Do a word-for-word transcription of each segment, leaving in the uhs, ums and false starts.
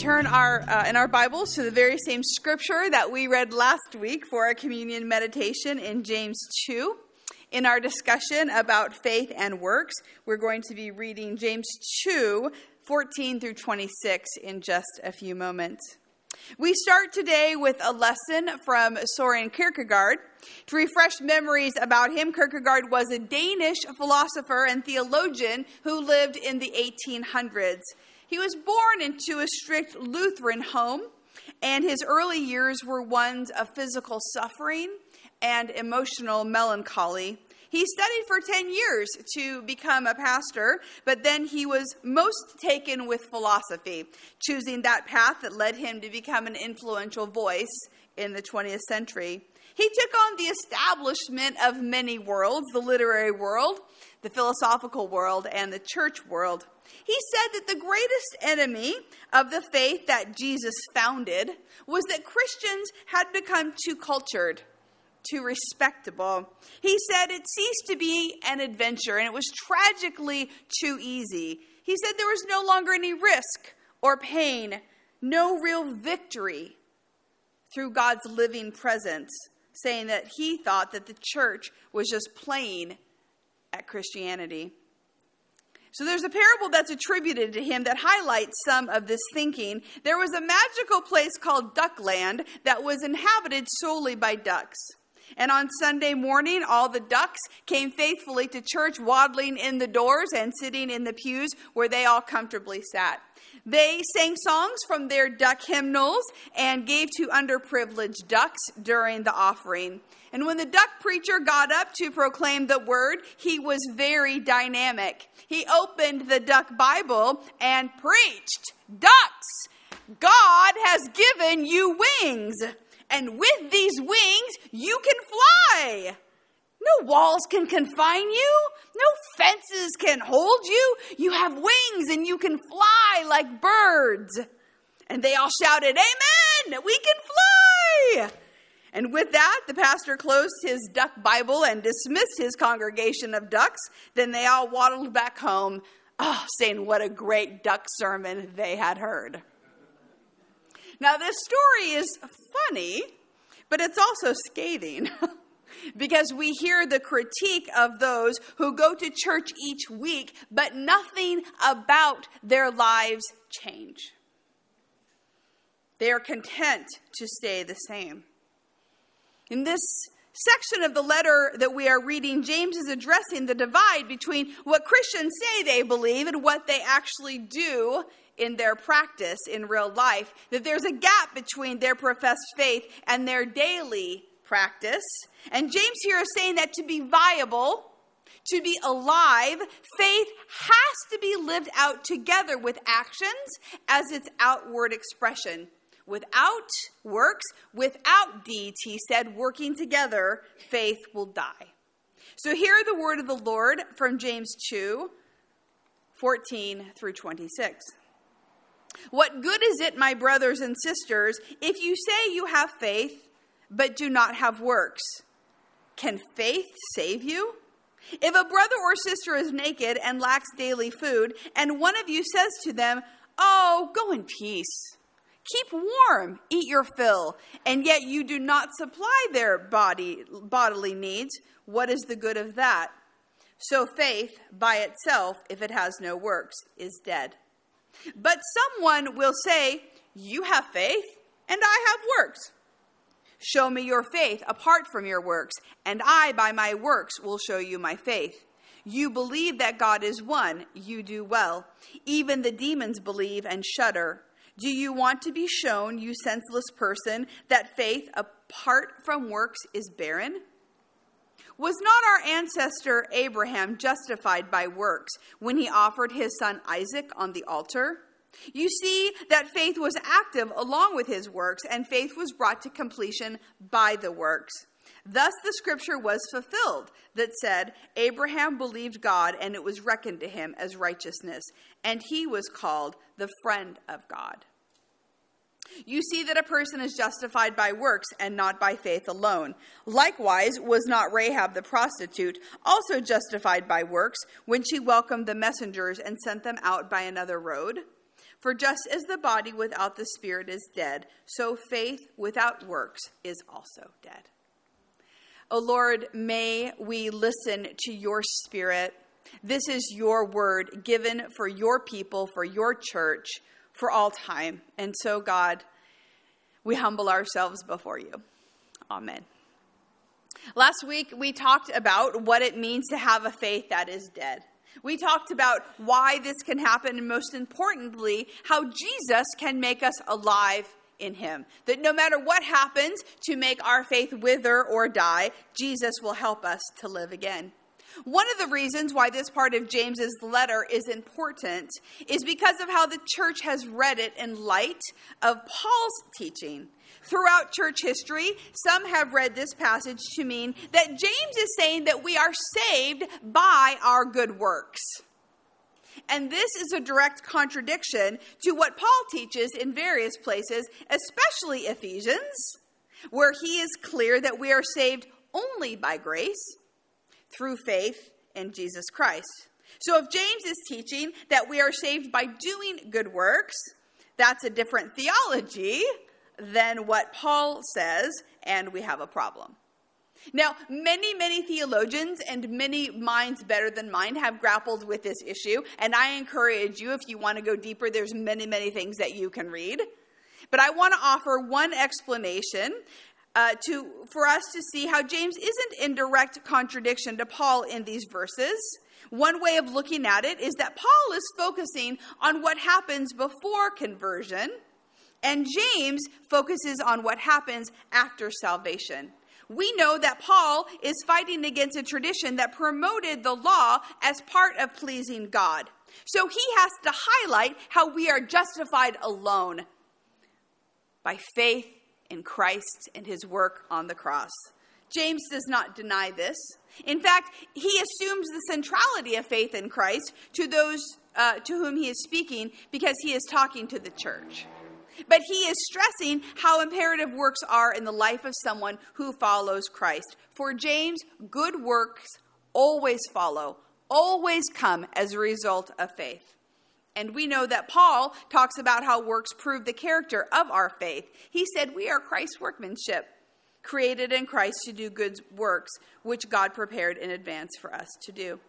turn our uh, in our Bibles to the very same scripture that we read last week for our communion meditation in James two. In our discussion about faith and works, we're going to be reading James two, fourteen through twenty-six in just a few moments. We start today with a lesson from Søren Kierkegaard. To refresh memories about him, Kierkegaard was a Danish philosopher and theologian who lived in the eighteen hundreds. He was born into a strict Lutheran home, and his early years were ones of physical suffering and emotional melancholy. He studied for ten years to become a pastor, but then he was most taken with philosophy, choosing that path that led him to become an influential voice in the twentieth century. He took on the establishment of many worlds, the literary world, the philosophical world, and the church world. He said that the greatest enemy of the faith that Jesus founded was that Christians had become too cultured, too respectable. He said it ceased to be an adventure, and it was tragically too easy. He said there was no longer any risk or pain, no real victory through God's living presence, saying that he thought that the church was just playing at Christianity. So there's a parable that's attributed to him that highlights some of this thinking. There was a magical place called Duckland that was inhabited solely by ducks. And on Sunday morning, all the ducks came faithfully to church, waddling in the doors and sitting in the pews where they all comfortably sat. They sang songs from their duck hymnals and gave to underprivileged ducks during the offering. And when the duck preacher got up to proclaim the word, he was very dynamic. He opened the duck Bible and preached, "Ducks, God has given you wings. And with these wings, you can fly. No walls can confine you. No fences can hold you. You have wings and you can fly like birds." And they all shouted, "Amen, we can fly." And with that, the pastor closed his duck Bible and dismissed his congregation of ducks. Then they all waddled back home, oh, saying what a great duck sermon they had heard. Now, this story is funny, but it's also scathing because we hear the critique of those who go to church each week, but nothing about their lives change. They are content to stay the same. In this section of the letter that we are reading, James is addressing the divide between what Christians say they believe and what they actually do in their practice in real life, that there's a gap between their professed faith and their daily practice. And James here is saying that to be viable, to be alive, faith has to be lived out together with actions as its outward expression. Without works, without deeds, he said, working together, faith will die. So hear the word of the Lord from James two, fourteen through twenty-six. "What good is it, my brothers and sisters, if you say you have faith, but do not have works? Can faith save you? If a brother or sister is naked and lacks daily food, and one of you says to them, 'Oh, go in peace, keep warm, eat your fill,' and yet you do not supply their body, bodily needs, what is the good of that? So faith by itself, if it has no works, is dead. But someone will say, 'You have faith, and I have works.' Show me your faith apart from your works, and I by my works will show you my faith. You believe that God is one, you do well. Even the demons believe and shudder. Do you want to be shown, you senseless person, that faith apart from works is barren? Was not our ancestor Abraham justified by works when he offered his son Isaac on the altar? You see that faith was active along with his works, and faith was brought to completion by the works. Thus the scripture was fulfilled that said, 'Abraham believed God, and it was reckoned to him as righteousness, and he was called the friend of God.' You see that a person is justified by works and not by faith alone. Likewise, was not Rahab the prostitute also justified by works when she welcomed the messengers and sent them out by another road? For just as the body without the spirit is dead, so faith without works is also dead. O Lord, may we listen to your spirit. This is your word given for your people, for your church, for all time. And so, God, we humble ourselves before you. Amen. Last week, we talked about what it means to have a faith that is dead. We talked about why this can happen, and most importantly, how Jesus can make us alive in him. That no matter what happens to make our faith wither or die, Jesus will help us to live again. One of the reasons why this part of James's letter is important is because of how the church has read it in light of Paul's teaching. Throughout church history, some have read this passage to mean that James is saying that we are saved by our good works. And this is a direct contradiction to what Paul teaches in various places, especially Ephesians, where he is clear that we are saved only by grace through faith in Jesus Christ. So if James is teaching that we are saved by doing good works, that's a different theology than what Paul says, and we have a problem. Now, many, many theologians and many minds better than mine have grappled with this issue, and I encourage you, if you want to go deeper, there's many, many things that you can read. But I want to offer one explanation Uh, to for us to see how James isn't in direct contradiction to Paul in these verses. One way of looking at it is that Paul is focusing on what happens before conversion, and James focuses on what happens after salvation. We know that Paul is fighting against a tradition that promoted the law as part of pleasing God. So he has to highlight how we are justified alone by faith in Christ and his work on the cross. James does not deny this. In fact, he assumes the centrality of faith in Christ to those uh, to whom he is speaking because he is talking to the church. But he is stressing how imperative works are in the life of someone who follows Christ. For James, good works always follow, always come as a result of faith. And we know that Paul talks about how works prove the character of our faith. He said, we are Christ's workmanship, created in Christ to do good works, which God prepared in advance for us to do.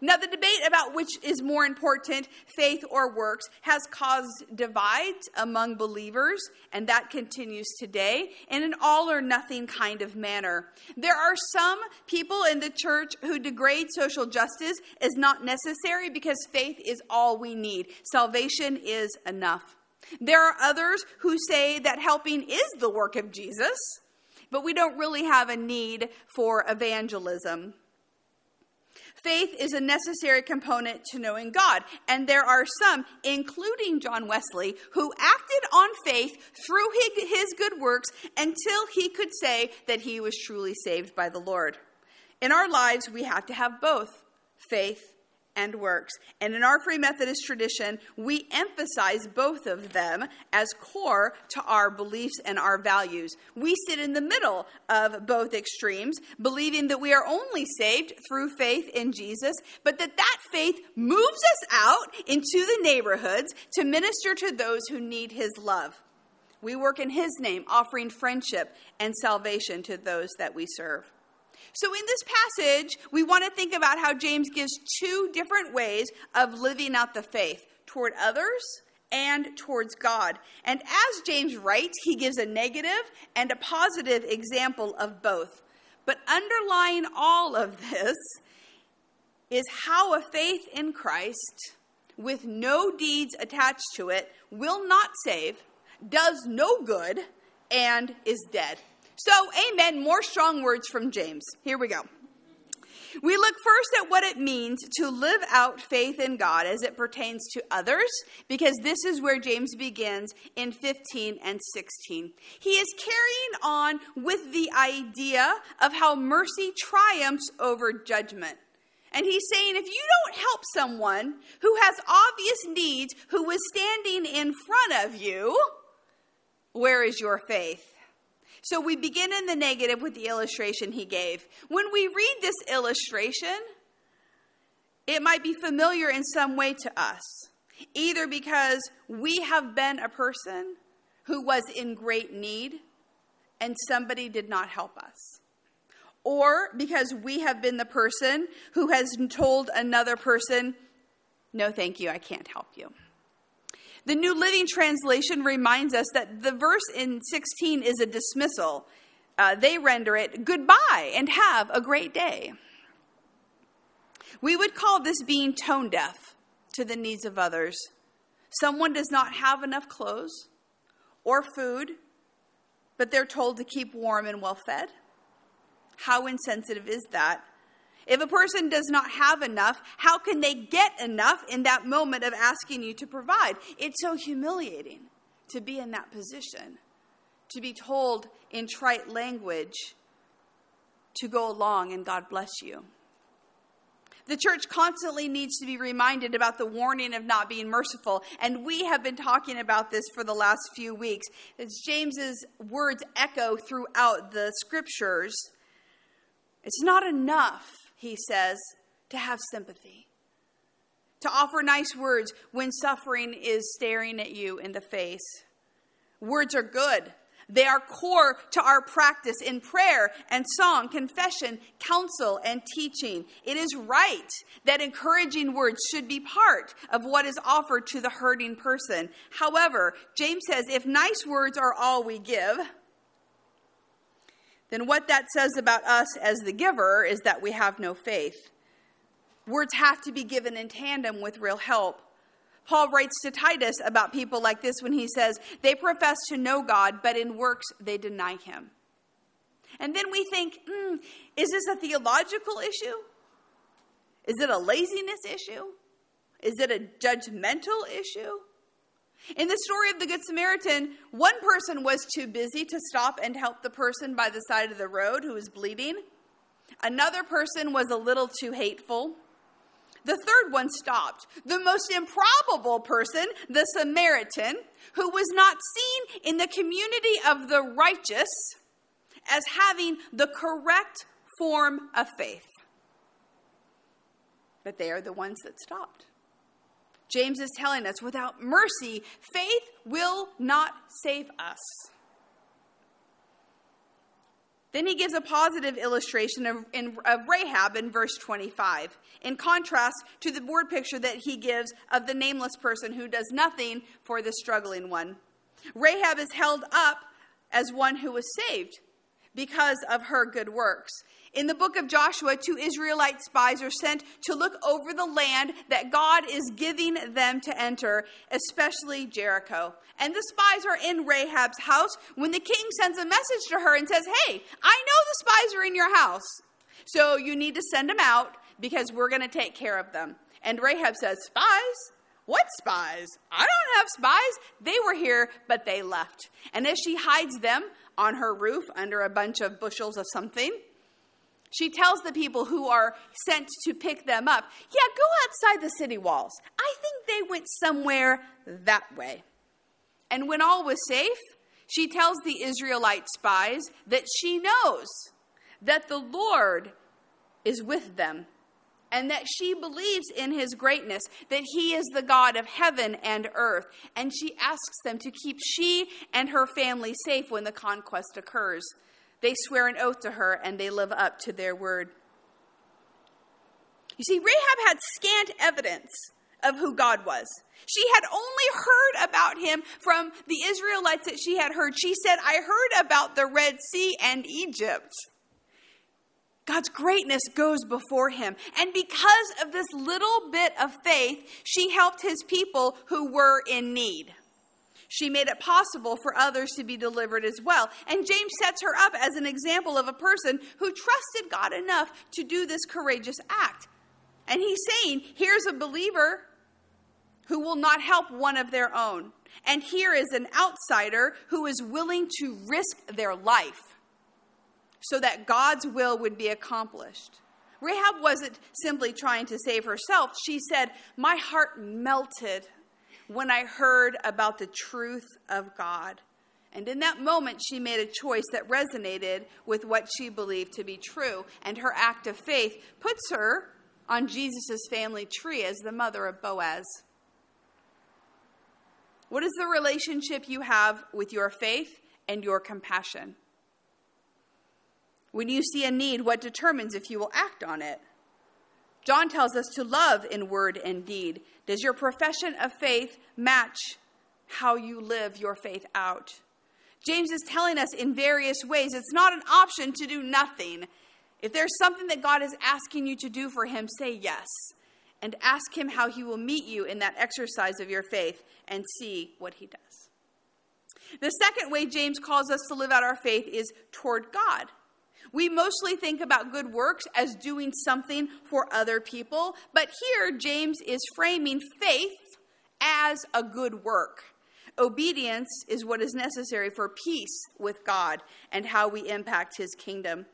Now, the debate about which is more important, faith or works, has caused divides among believers, and that continues today in an all-or-nothing kind of manner. There are some people in the church who degrade social justice as not necessary because faith is all we need. Salvation is enough. There are others who say that helping is the work of Jesus, but we don't really have a need for evangelism. Faith is a necessary component to knowing God, and there are some, including John Wesley, who acted on faith through his good works until he could say that he was truly saved by the Lord. In our lives, we have to have both faith and works, and in our Free Methodist tradition, we emphasize both of them as core to our beliefs and our values. We sit in the middle of both extremes, believing that we are only saved through faith in Jesus, but that that faith moves us out into the neighborhoods to minister to those who need his love. We work in his name, offering friendship and salvation to those that we serve. So in this passage, we want to think about how James gives two different ways of living out the faith, toward others and towards God. And as James writes, he gives a negative and a positive example of both. But underlying all of this is how a faith in Christ, with no deeds attached to it, will not save, does no good, and is dead. So, amen, more strong words from James. Here we go. We look first at what it means to live out faith in God as it pertains to others, because this is where James begins in fifteen and sixteen. He is carrying on with the idea of how mercy triumphs over judgment. And he's saying, if you don't help someone who has obvious needs, who is standing in front of you, where is your faith? So we begin in the negative with the illustration he gave. When we read this illustration, it might be familiar in some way to us. either because we have been a person who was in great need and somebody did not help us, or because we have been the person who has told another person, no, thank you, I can't help you. The New Living Translation reminds us that the verse in sixteen is a dismissal. Uh, they render it, goodbye and have a great day. We would call this being tone deaf to the needs of others. Someone does not have enough clothes or food, but they're told to keep warm and well fed. How insensitive is that? If a person does not have enough, how can they get enough in that moment of asking you to provide? It's so humiliating to be in that position, to be told in trite language to go along and God bless you. The church constantly needs to be reminded about the warning of not being merciful, and we have been talking about this for the last few weeks. As James's words echo throughout the scriptures, it's not enough, he says, to have sympathy, to offer nice words when suffering is staring at you in the face. Words are good. They are core to our practice in prayer and song, confession, counsel, and teaching. It is right that encouraging words should be part of what is offered to the hurting person. However, James says, if nice words are all we give, then what that says about us as the giver is that we have no faith. Words have to be given in tandem with real help. Paul writes to Titus about people like this when he says, they profess to know God, but in works they deny him. And then we think, mm, is this a theological issue? Is it a laziness issue? Is it a judgmental issue? In the story of the Good Samaritan, one person was too busy to stop and help the person by the side of the road who was bleeding. Another person was a little too hateful. The third one stopped. The most improbable person, the Samaritan, who was not seen in the community of the righteous as having the correct form of faith. But they are the ones that stopped. James is telling us, without mercy, faith will not save us. Then he gives a positive illustration of, in, of Rahab in verse twenty-five, in contrast to the word picture that he gives of the nameless person who does nothing for the struggling one. Rahab is held up as one who was saved because of her good works. In the book of Joshua, two Israelite spies are sent to look over the land that God is giving them to enter, especially Jericho. And the spies are in Rahab's house when the king sends a message to her and says, hey, I know the spies are in your house, so you need to send them out because we're going to take care of them. And Rahab says, spies? What spies? I don't have spies. They were here, but they left. And as she hides them on her roof under a bunch of bushels of something, she tells the people who are sent to pick them up, yeah, go outside the city walls. I think they went somewhere that way. And when all was safe, she tells the Israelite spies that she knows that the Lord is with them and that she believes in his greatness, that he is the God of heaven and earth. And she asks them to keep she and her family safe when the conquest occurs. They swear an oath to her, and they live up to their word. You see, Rahab had scant evidence of who God was. She had only heard about him from the Israelites that she had heard. She said, I heard about the Red Sea and Egypt. God's greatness goes before him. And because of this little bit of faith, she helped his people who were in need. She made it possible for others to be delivered as well. And James sets her up as an example of a person who trusted God enough to do this courageous act. And he's saying, here's a believer who will not help one of their own. And here is an outsider who is willing to risk their life so that God's will would be accomplished. Rahab wasn't simply trying to save herself. She said, my heart melted when I heard about the truth of God. And in that moment, she made a choice that resonated with what she believed to be true. And her act of faith puts her on Jesus' family tree as the mother of Boaz. What is the relationship you have with your faith and your compassion? When you see a need, what determines if you will act on it? John tells us to love in word and deed. Does your profession of faith match how you live your faith out? James is telling us in various ways it's not an option to do nothing. If there's something that God is asking you to do for him, say yes. And ask him how he will meet you in that exercise of your faith and see what he does. The second way James calls us to live out our faith is toward God. We mostly think about good works as doing something for other people, but here James is framing faith as a good work. Obedience is what is necessary for peace with God and how we impact his kingdom.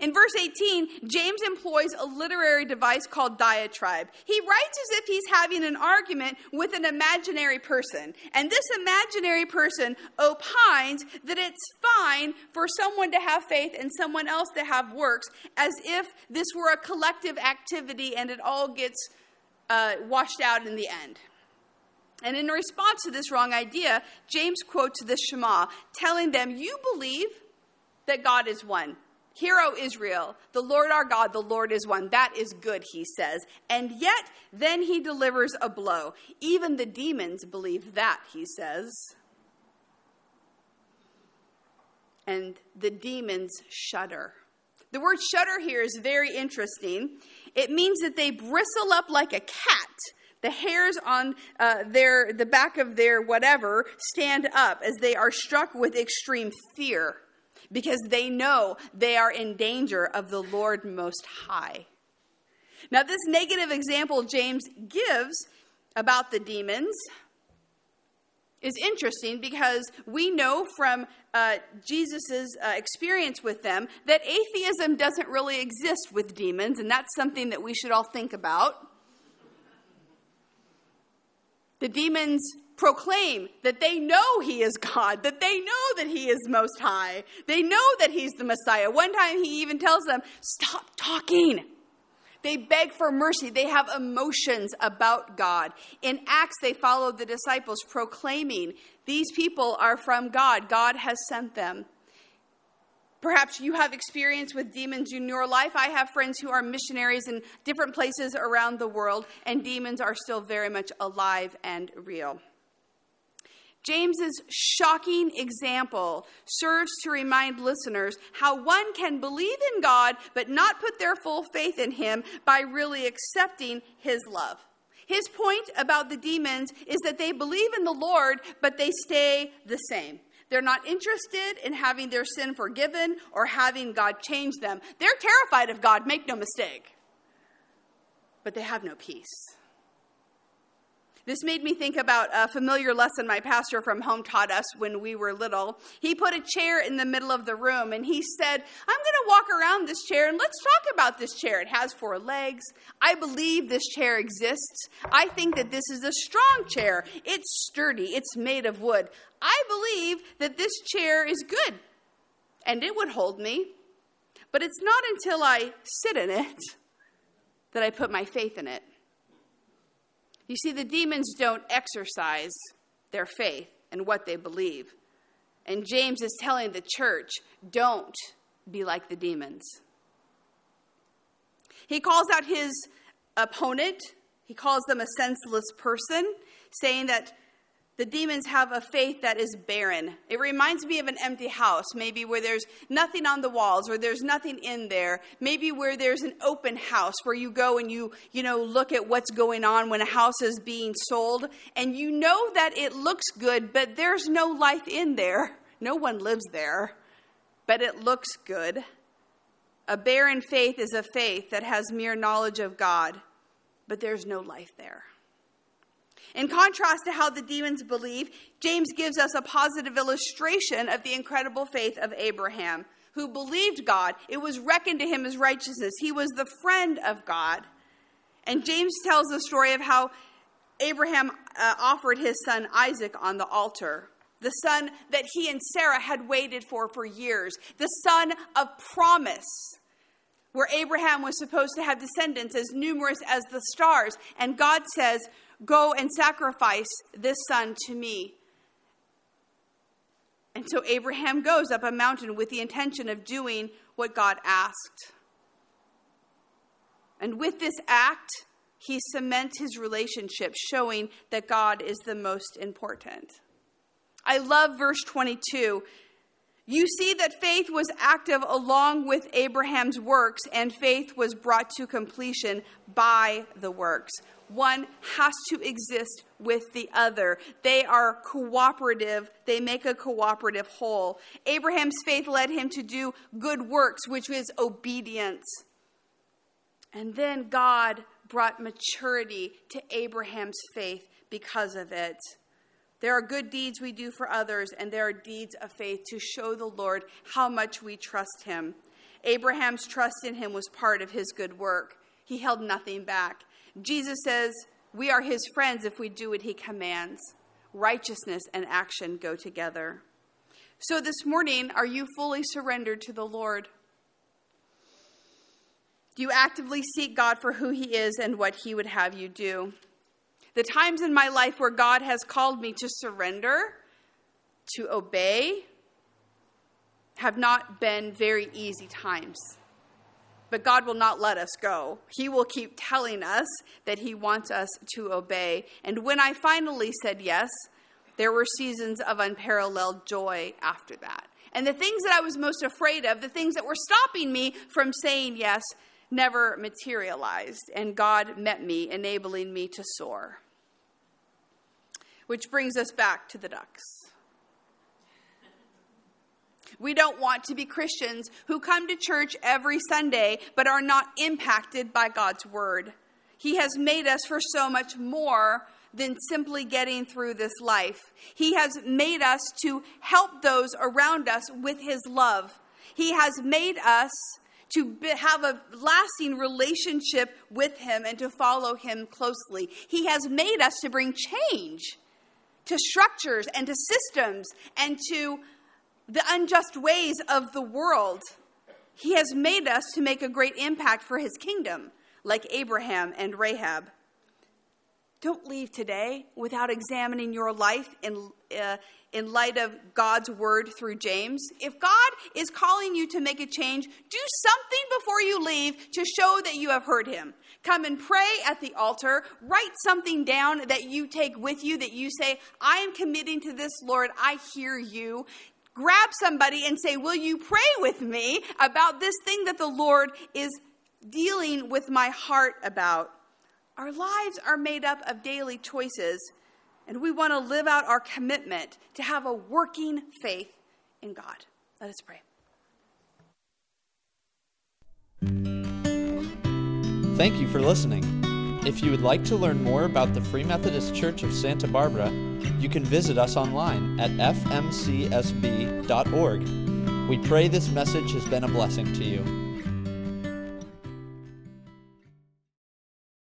In verse eighteen, James employs a literary device called diatribe. He writes as if he's having an argument with an imaginary person. And this imaginary person opines that it's fine for someone to have faith and someone else to have works, as if this were a collective activity and it all gets uh, washed out in the end. And in response to this wrong idea, James quotes the Shema, telling them, "You believe that God is one. Hear, O Israel, the Lord our God, the Lord is one." That is good, he says. And yet, then he delivers a blow. Even the demons believe that, he says. And the demons shudder. The word shudder here is very interesting. It means that they bristle up like a cat. The hairs on uh, their the back of their whatever stand up as they are struck with extreme fear, because they know they are in danger of the Lord Most High. Now, this negative example James gives about the demons is interesting because we know from uh, Jesus' uh, experience with them that atheism doesn't really exist with demons, and that's something that we should all think about. The demons proclaim that they know he is God, that they know that he is Most High. They know that he's the Messiah. One time he even tells them, stop talking. They beg for mercy. They have emotions about God. In Acts, they follow the disciples proclaiming, these people are from God. God has sent them. Perhaps you have experience with demons in your life. I have friends who are missionaries in different places around the world, and demons are still very much alive and real. James's shocking example serves to remind listeners how one can believe in God but not put their full faith in him by really accepting his love. His point about the demons is that they believe in the Lord, but they stay the same. They're not interested in having their sin forgiven or having God change them. They're terrified of God, make no mistake. But they have no peace. This made me think about a familiar lesson my pastor from home taught us when we were little. He put a chair in the middle of the room, and he said, I'm going to walk around this chair, and let's talk about this chair. It has four legs. I believe this chair exists. I think that this is a strong chair. It's sturdy. It's made of wood. I believe that this chair is good, and it would hold me. But it's not until I sit in it that I put my faith in it. You see, the demons don't exercise their faith and what they believe. And James is telling the church, don't be like the demons. He calls out his opponent. He calls them a senseless person, saying that the demons have a faith that is barren. It reminds me of an empty house, maybe where there's nothing on the walls or there's nothing in there. Maybe where there's an open house where you go and you, you know, look at what's going on when a house is being sold. And you know that it looks good, but there's no life in there. No one lives there, but it looks good. A barren faith is a faith that has mere knowledge of God, but there's no life there. In contrast to how the demons believe, James gives us a positive illustration of the incredible faith of Abraham, who believed God. It was reckoned to him as righteousness. He was the friend of God. And James tells the story of how Abraham uh, offered his son Isaac on the altar, the son that he and Sarah had waited for for years, the son of promise, where Abraham was supposed to have descendants as numerous as the stars. And God says, go and sacrifice this son to me. And so Abraham goes up a mountain with the intention of doing what God asked. And with this act, he cements his relationship, showing that God is the most important. I love verse twenty-two. You see that faith was active along with Abraham's works, and faith was brought to completion by the works. One has to exist with the other. They are cooperative. They make a cooperative whole. Abraham's faith led him to do good works, which is obedience. And then God brought maturity to Abraham's faith because of it. There are good deeds we do for others, and there are deeds of faith to show the Lord how much we trust him. Abraham's trust in him was part of his good work. He held nothing back. Jesus says, we are his friends if we do what he commands. Righteousness and action go together. So this morning, are you fully surrendered to the Lord? Do you actively seek God for who he is and what he would have you do? The times in my life where God has called me to surrender, to obey, have not been very easy times. But God will not let us go. He will keep telling us that he wants us to obey. And when I finally said yes, there were seasons of unparalleled joy after that. And the things that I was most afraid of, the things that were stopping me from saying yes, never materialized. And God met me, enabling me to soar. Which brings us back to the ducks. We don't want to be Christians who come to church every Sunday but are not impacted by God's word. He has made us for so much more than simply getting through this life. He has made us to help those around us with his love. He has made us to have a lasting relationship with him and to follow him closely. He has made us to bring change to structures and to systems and to the unjust ways of the world. He has made us to make a great impact for his kingdom, like Abraham and Rahab. Don't leave today without examining your life in uh, in light of God's word through James. If God is calling you to make a change, do something before you leave to show that you have heard him. Come and pray at the altar. Write something down that you take with you, that you say, I am committing to this, Lord. I hear you. Grab somebody and say, will you pray with me about this thing that the Lord is dealing with my heart about? Our lives are made up of daily choices, and we want to live out our commitment to have a working faith in God. Let us pray. Thank you for listening. If you would like to learn more about the Free Methodist Church of Santa Barbara, you can visit us online at f m c s b dot org. We pray this message has been a blessing to you.